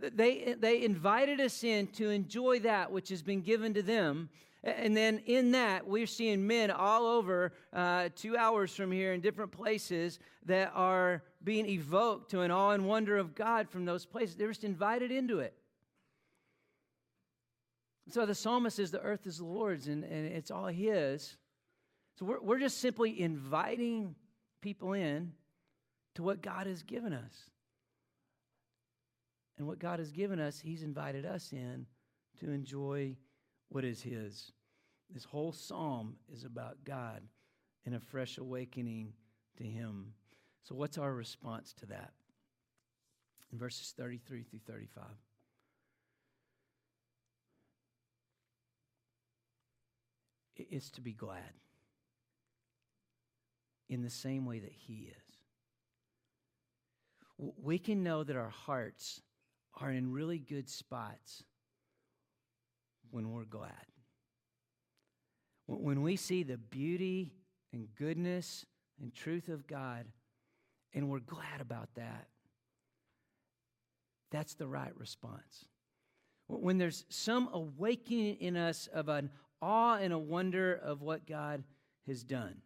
They they invited us in to enjoy that which has been given to them. And then in that, we're seeing men all over uh, two hours from here in different places that are being evoked to an awe and wonder of God from those places. They're just invited into it. So the psalmist says the earth is the Lord's and, and it's all his. So we're, we're just simply inviting people in to what God has given us. And what God has given us, he's invited us in to enjoy what is his. This whole psalm is about God and a fresh awakening to him. So what's our response to that? In verses thirty-three through thirty-five. It's to be glad in the same way that he is. We can know that our hearts are in really good spots when we're glad. When we see the beauty and goodness and truth of God, and we're glad about that, that's the right response. When there's some awakening in us of an awe and a wonder of what God has done,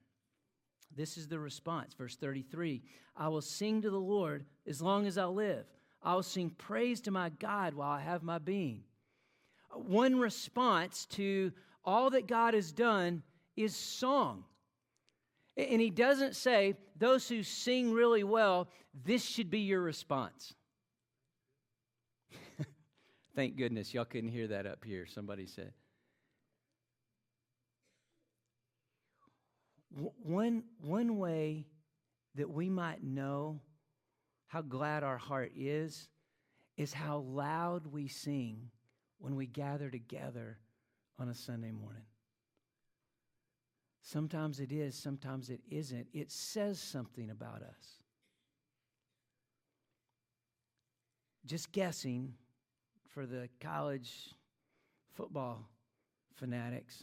this is the response. Verse thirty-three, I will sing to the Lord as long as I live. I'll sing praise to my God while I have my being. One response to all that God has done is song. And he doesn't say, those who sing really well, this should be your response. Thank goodness y'all couldn't hear that up here, somebody said. One, one way that we might know how glad our heart is, is how loud we sing when we gather together on a Sunday morning. Sometimes it is, sometimes it isn't. It says something about us. Just guessing for the college football fanatics,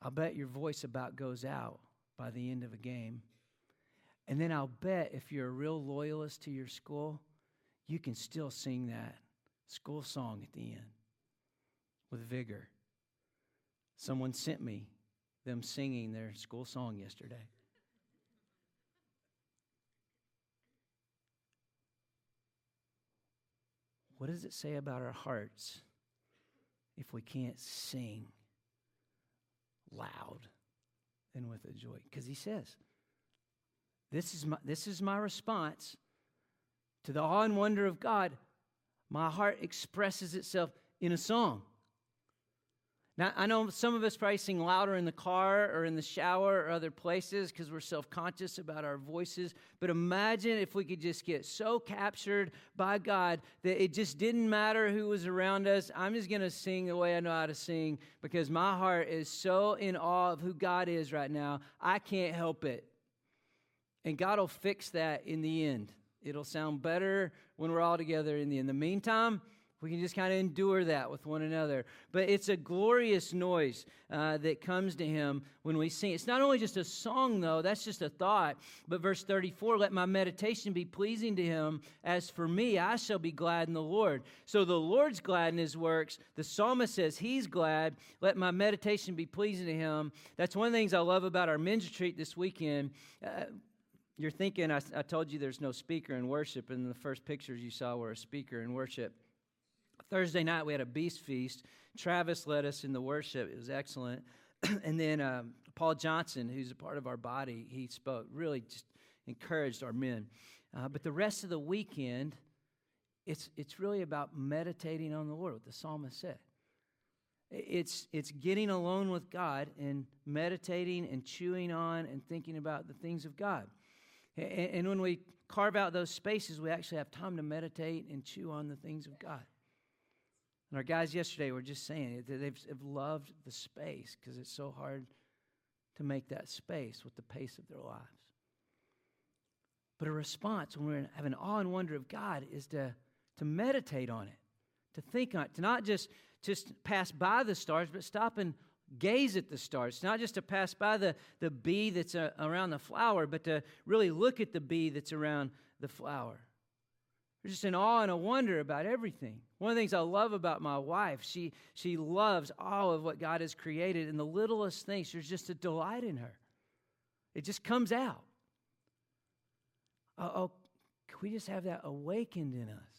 I'll bet your voice about goes out by the end of a game. And then I'll bet if you're a real loyalist to your school, you can still sing that school song at the end with vigor. Someone sent me them singing their school song yesterday. What does it say about our hearts if we can't sing loud and with a joy? Because he says, This is my this is my response to the awe and wonder of God. My heart expresses itself in a song. Now, I know some of us probably sing louder in the car or in the shower or other places because we're self-conscious about our voices, but imagine if we could just get so captured by God that it just didn't matter who was around us. I'm just going to sing the way I know how to sing because my heart is so in awe of who God is right now. I can't help it. And God will fix that in the end. It'll sound better when we're all together in the end. In the meantime, we can just kind of endure that with one another. But it's a glorious noise uh, that comes to him when we sing. It's not only just a song, though. That's just a thought. But verse thirty-four, let my meditation be pleasing to him. As for me, I shall be glad in the Lord. So the Lord's glad in his works. The psalmist says he's glad. Let my meditation be pleasing to him. That's one of the things I love about our men's retreat this weekend. Uh, you're thinking, I, I told you there's no speaker in worship, and the first pictures you saw were a speaker in worship. Thursday night, we had a beast feast. Travis led us in the worship. It was excellent. And then um, Paul Johnson, who's a part of our body, he spoke, really just encouraged our men. Uh, but the rest of the weekend, it's it's really about meditating on the Lord, what the psalmist said. It's, it's getting alone with God and meditating and chewing on and thinking about the things of God. And, and when we carve out those spaces, we actually have time to meditate and chew on the things of God. And our guys yesterday were just saying that they've loved the space because it's so hard to make that space with the pace of their lives. But a response when we have an awe and wonder of God is to, to meditate on it, to think on it, to not just, just pass by the stars, but stop and gaze at the stars. It's not just to pass by the, the bee that's uh, around the flower, but to really look at the bee that's around the flower. We're just in awe and a wonder about everything. One of the things I love about my wife, she she loves all of what God has created, and the littlest things, there's just a delight in her. It just comes out. Oh, oh, can we just have that awakened in us?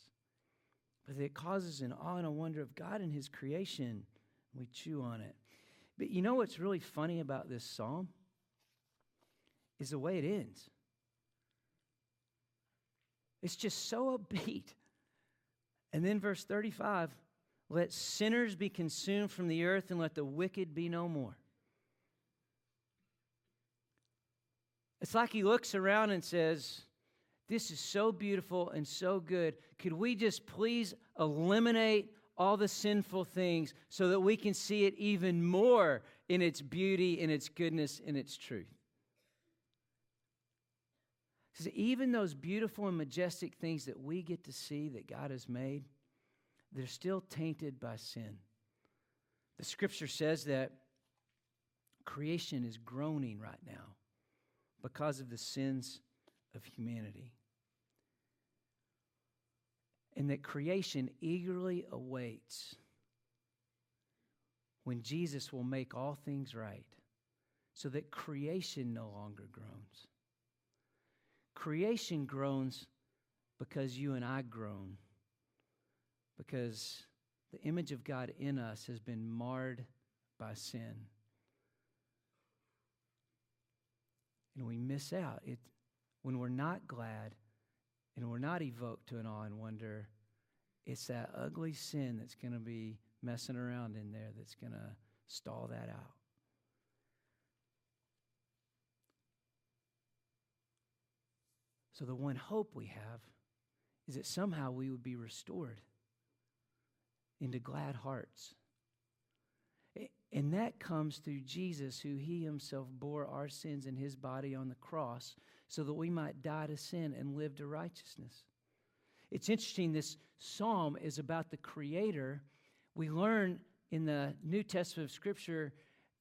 But it causes an awe and a wonder of God and his creation, and we chew on it. But you know what's really funny about this psalm? Is the way it ends. It's just so upbeat. And then verse thirty-five, let sinners be consumed from the earth and let the wicked be no more. It's like he looks around and says, this is so beautiful and so good. Could we just please eliminate all the sinful things so that we can see it even more in its beauty, in its goodness, in its truth? Because even those beautiful and majestic things that we get to see that God has made, they're still tainted by sin. The scripture says that creation is groaning right now because of the sins of humanity. And that creation eagerly awaits when Jesus will make all things right so that creation no longer groans. Creation groans because you and I groan, because the image of God in us has been marred by sin. And we miss out it when we're not glad and we're not evoked to an awe and wonder. It's that ugly sin that's going to be messing around in there that's going to stall that out. So the one hope we have is that somehow we would be restored into glad hearts. And that comes through Jesus, who he himself bore our sins in his body on the cross so that we might die to sin and live to righteousness. It's interesting, this psalm is about the Creator. We learn in the New Testament of Scripture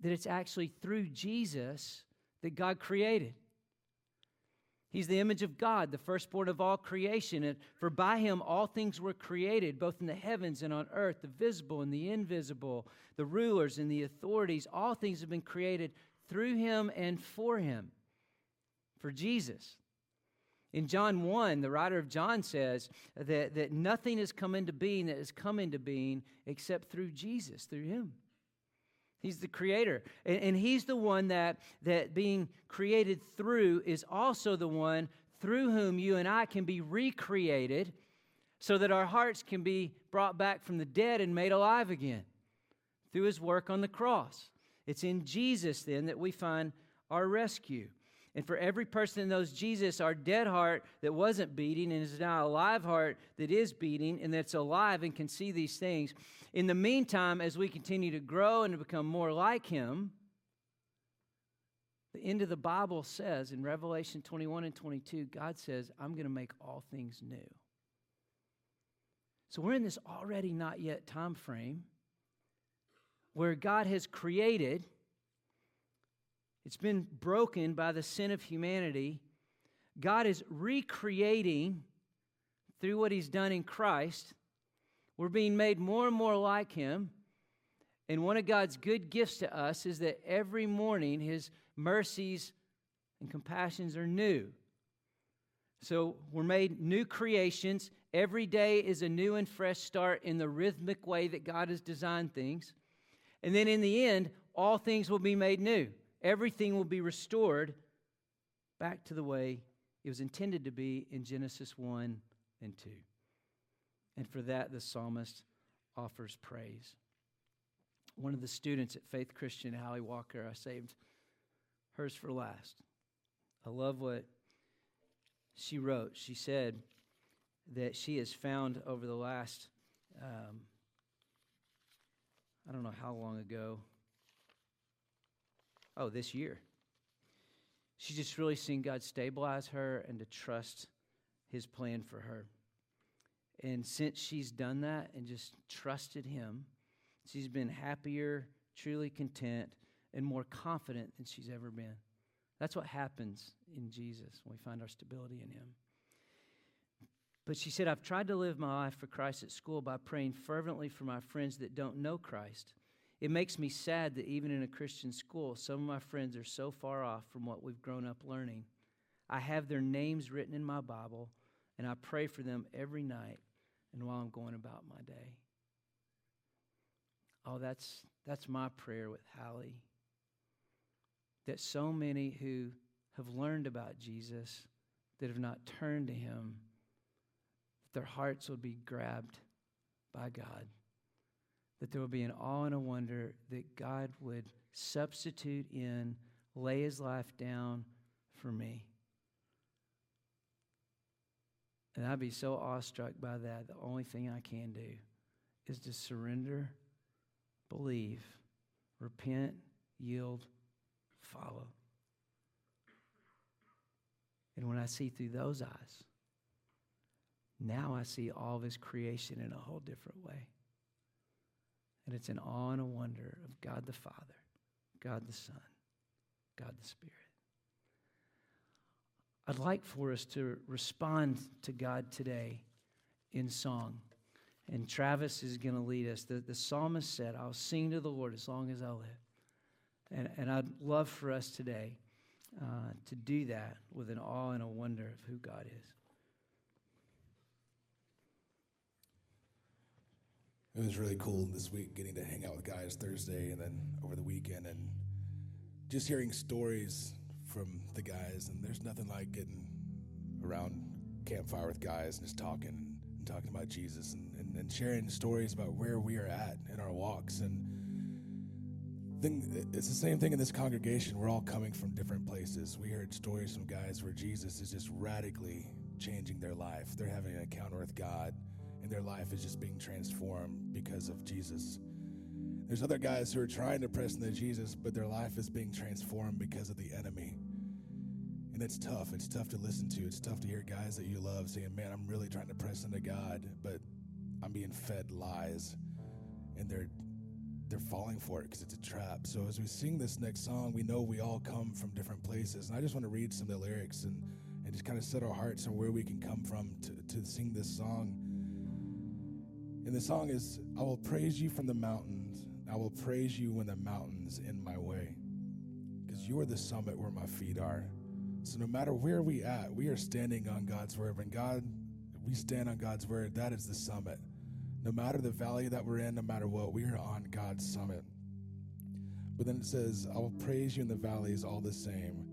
that it's actually through Jesus that God created. He's the image of God, the firstborn of all creation. And for by him all things were created, both in the heavens and on earth, the visible and the invisible, the rulers and the authorities. All things have been created through him and for him, for Jesus. In John one, the writer of John says that, that nothing has come into being that has come into being except through Jesus, through him. He's the creator, and, and he's the one that, that being created through is also the one through whom you and I can be recreated so that our hearts can be brought back from the dead and made alive again. through his work on the cross. It's in Jesus, then, that we find our rescue. And for every person that knows Jesus, our dead heart that wasn't beating and is now a live heart that is beating and that's alive and can see these things. In the meantime, as we continue to grow and to become more like him, the end of the Bible says in Revelation twenty-one and twenty-two, God says, I'm going to make all things new. So we're in this already not yet time frame where God has created. It's been broken by the sin of humanity. God is recreating through what he's done in Christ. We're being made more and more like him. And one of God's good gifts to us is that every morning his mercies and compassions are new. So we're made new creations. Every day is a new and fresh start in the rhythmic way that God has designed things. And then in the end, all things will be made new. Everything will be restored back to the way it was intended to be in Genesis one and two. And for that, the psalmist offers praise. One of the students at Faith Christian, Hallie Walker, I saved hers for last. I love what she wrote. She said that she has found over the last, um, I don't know how long ago, Oh, this year. She's just really seen God stabilize her and to trust his plan for her. And since she's done that and just trusted him, she's been happier, truly content, and more confident than she's ever been. That's what happens in Jesus when we find our stability in him. But she said, I've tried to live my life for Christ at school by praying fervently for my friends that don't know Christ. It makes me sad that even in a Christian school, some of my friends are so far off from what we've grown up learning. I have their names written in my Bible, and I pray for them every night and while I'm going about my day. Oh, that's that's my prayer with Hallie, that so many who have learned about Jesus that have not turned to him, that their hearts will be grabbed by God. That there will be an awe and a wonder that God would substitute in, lay his life down for me. And I'd be so awestruck by that. The only thing I can do is to surrender, believe, repent, yield, follow. And when I see through those eyes, now I see all of his creation in a whole different way. And it's an awe and a wonder of God the Father, God the Son, God the Spirit. I'd like for us to respond to God today in song. And Travis is going to lead us. The, the psalmist said, I'll sing to the Lord as long as I live. And, and I'd love for us today uh, to do that with an awe and a wonder of who God is. It was really cool this week getting to hang out with guys Thursday and then over the weekend and just hearing stories from the guys. And there's nothing like getting around campfire with guys and just talking and talking about Jesus and, and, and sharing stories about where we are at in our walks. And thing, it's the same thing in this congregation. We're all coming from different places. We heard stories from guys where Jesus is just radically changing their life. They're having an encounter with God. And their life is just being transformed because of Jesus. There's other guys who are trying to press into Jesus, but their life is being transformed because of the enemy. And it's tough. It's tough to listen to. It's tough to hear guys that you love saying, man, I'm really trying to press into God, but I'm being fed lies. And they're they're falling for it because it's a trap. So as we sing this next song, we know we all come from different places. And I just want to read some of the lyrics and, and just kind of set our hearts on where we can come from to, to sing this song. And the song is, I will praise you from the mountains. I will praise you when the mountain's in my way. Because you're the summit where my feet are. So no matter where we at, we are standing on God's word. When God, we stand on God's word, that is the summit. No matter the valley that we're in, no matter what, we are on God's summit. But then it says, I will praise you in the valleys all the same.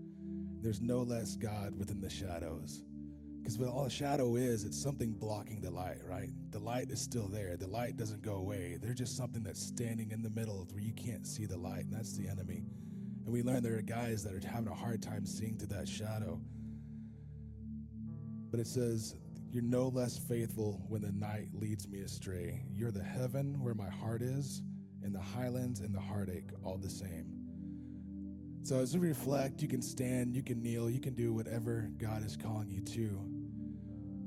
There's no less God within the shadows. Because what all shadow is, it's something blocking the light, right? The light is still there. The light doesn't go away. There's just something that's standing in the middle where you can't see the light, and that's the enemy. And we learn there are guys that are having a hard time seeing through that shadow. But it says, you're no less faithful when the night leads me astray. You're the heaven where my heart is, and the highlands and the heartache all the same. So as we reflect, you can stand, you can kneel, you can do whatever God is calling you to.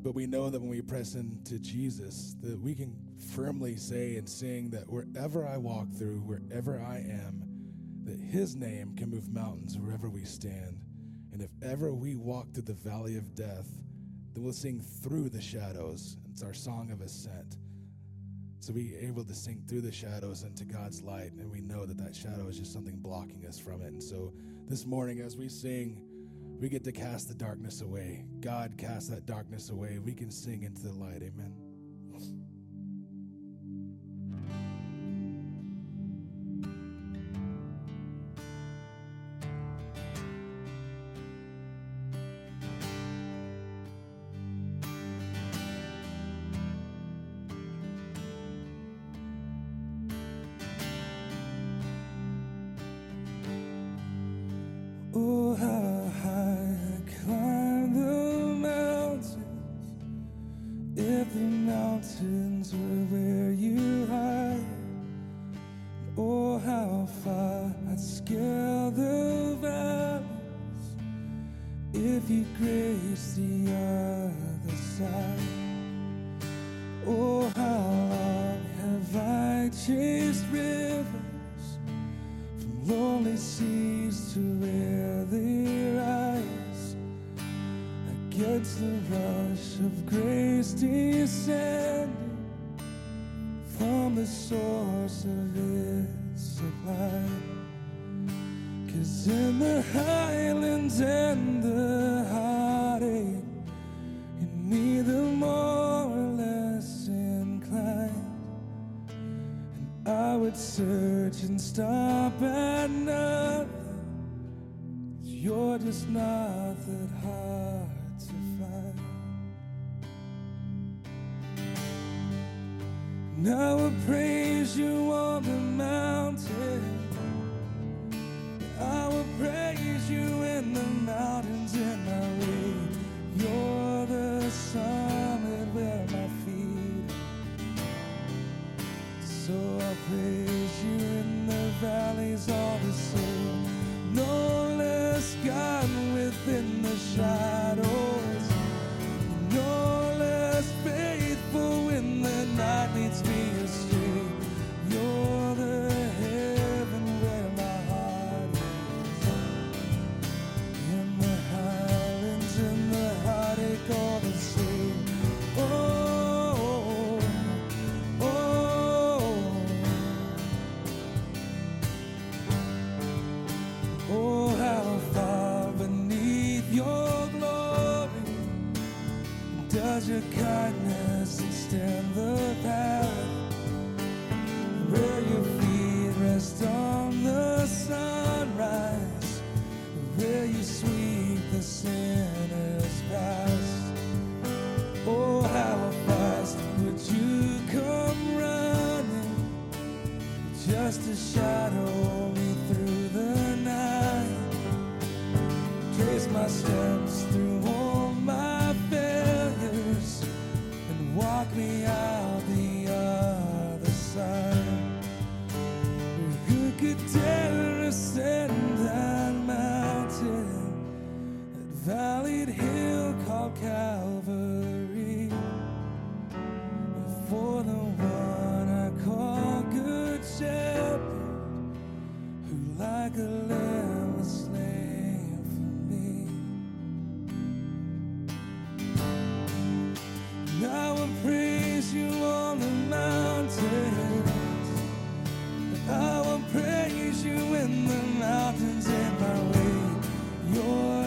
But we know that when we press into Jesus, that we can firmly say and sing that wherever I walk through, wherever I am, that his name can move mountains wherever we stand. And if ever we walk through the valley of death, then we'll sing through the shadows. It's our song of ascent. So we're able to sing through the shadows into God's light, and we know that that shadow is just something blocking us from it. And so this morning as we sing, we get to cast the darkness away. God casts that darkness away. We can sing into the light. Amen. You're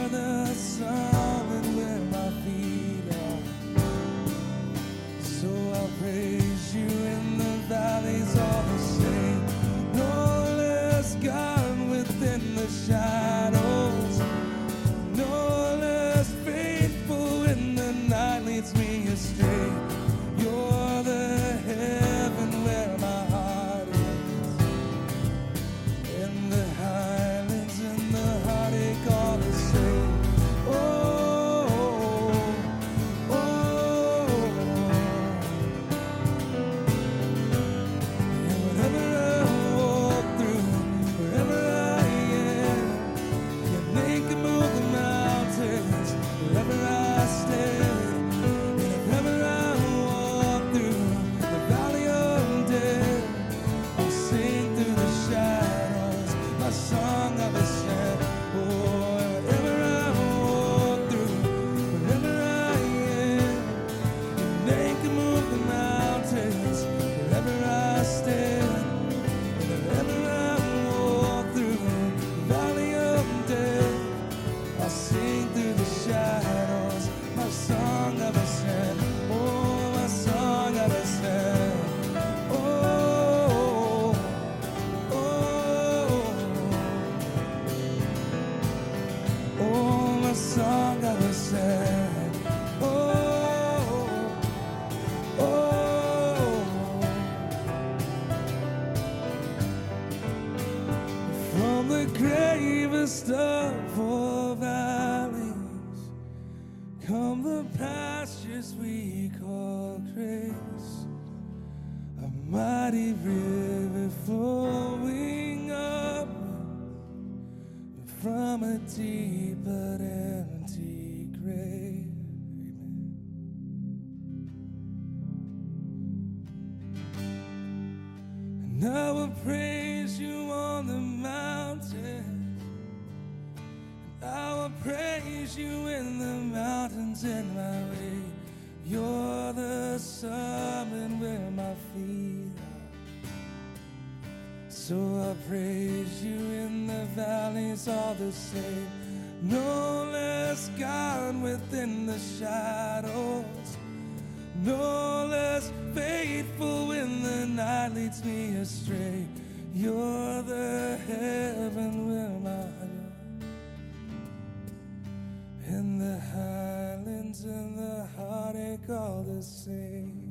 the solid where my feet song I will sing. Oh, oh, oh. From the gravest of all valleys come the pastures we call grace, a mighty river flowing up from a deep but empty grave. Amen. And I will praise you on the mountains, and I will praise you in the mountains in my way. You're the summit where my feet are, so I praise you in the valleys all the same. No less God within the shadows, no less faithful when the night leads me astray. You're the heaven where my heart is, in the high and the heartache all the same.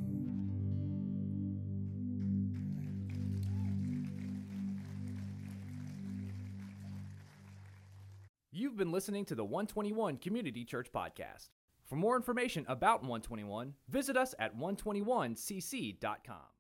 You've been listening to the one twenty-one Community Church Podcast. For more information about one twenty-one, visit us at one twenty-one c c dot com.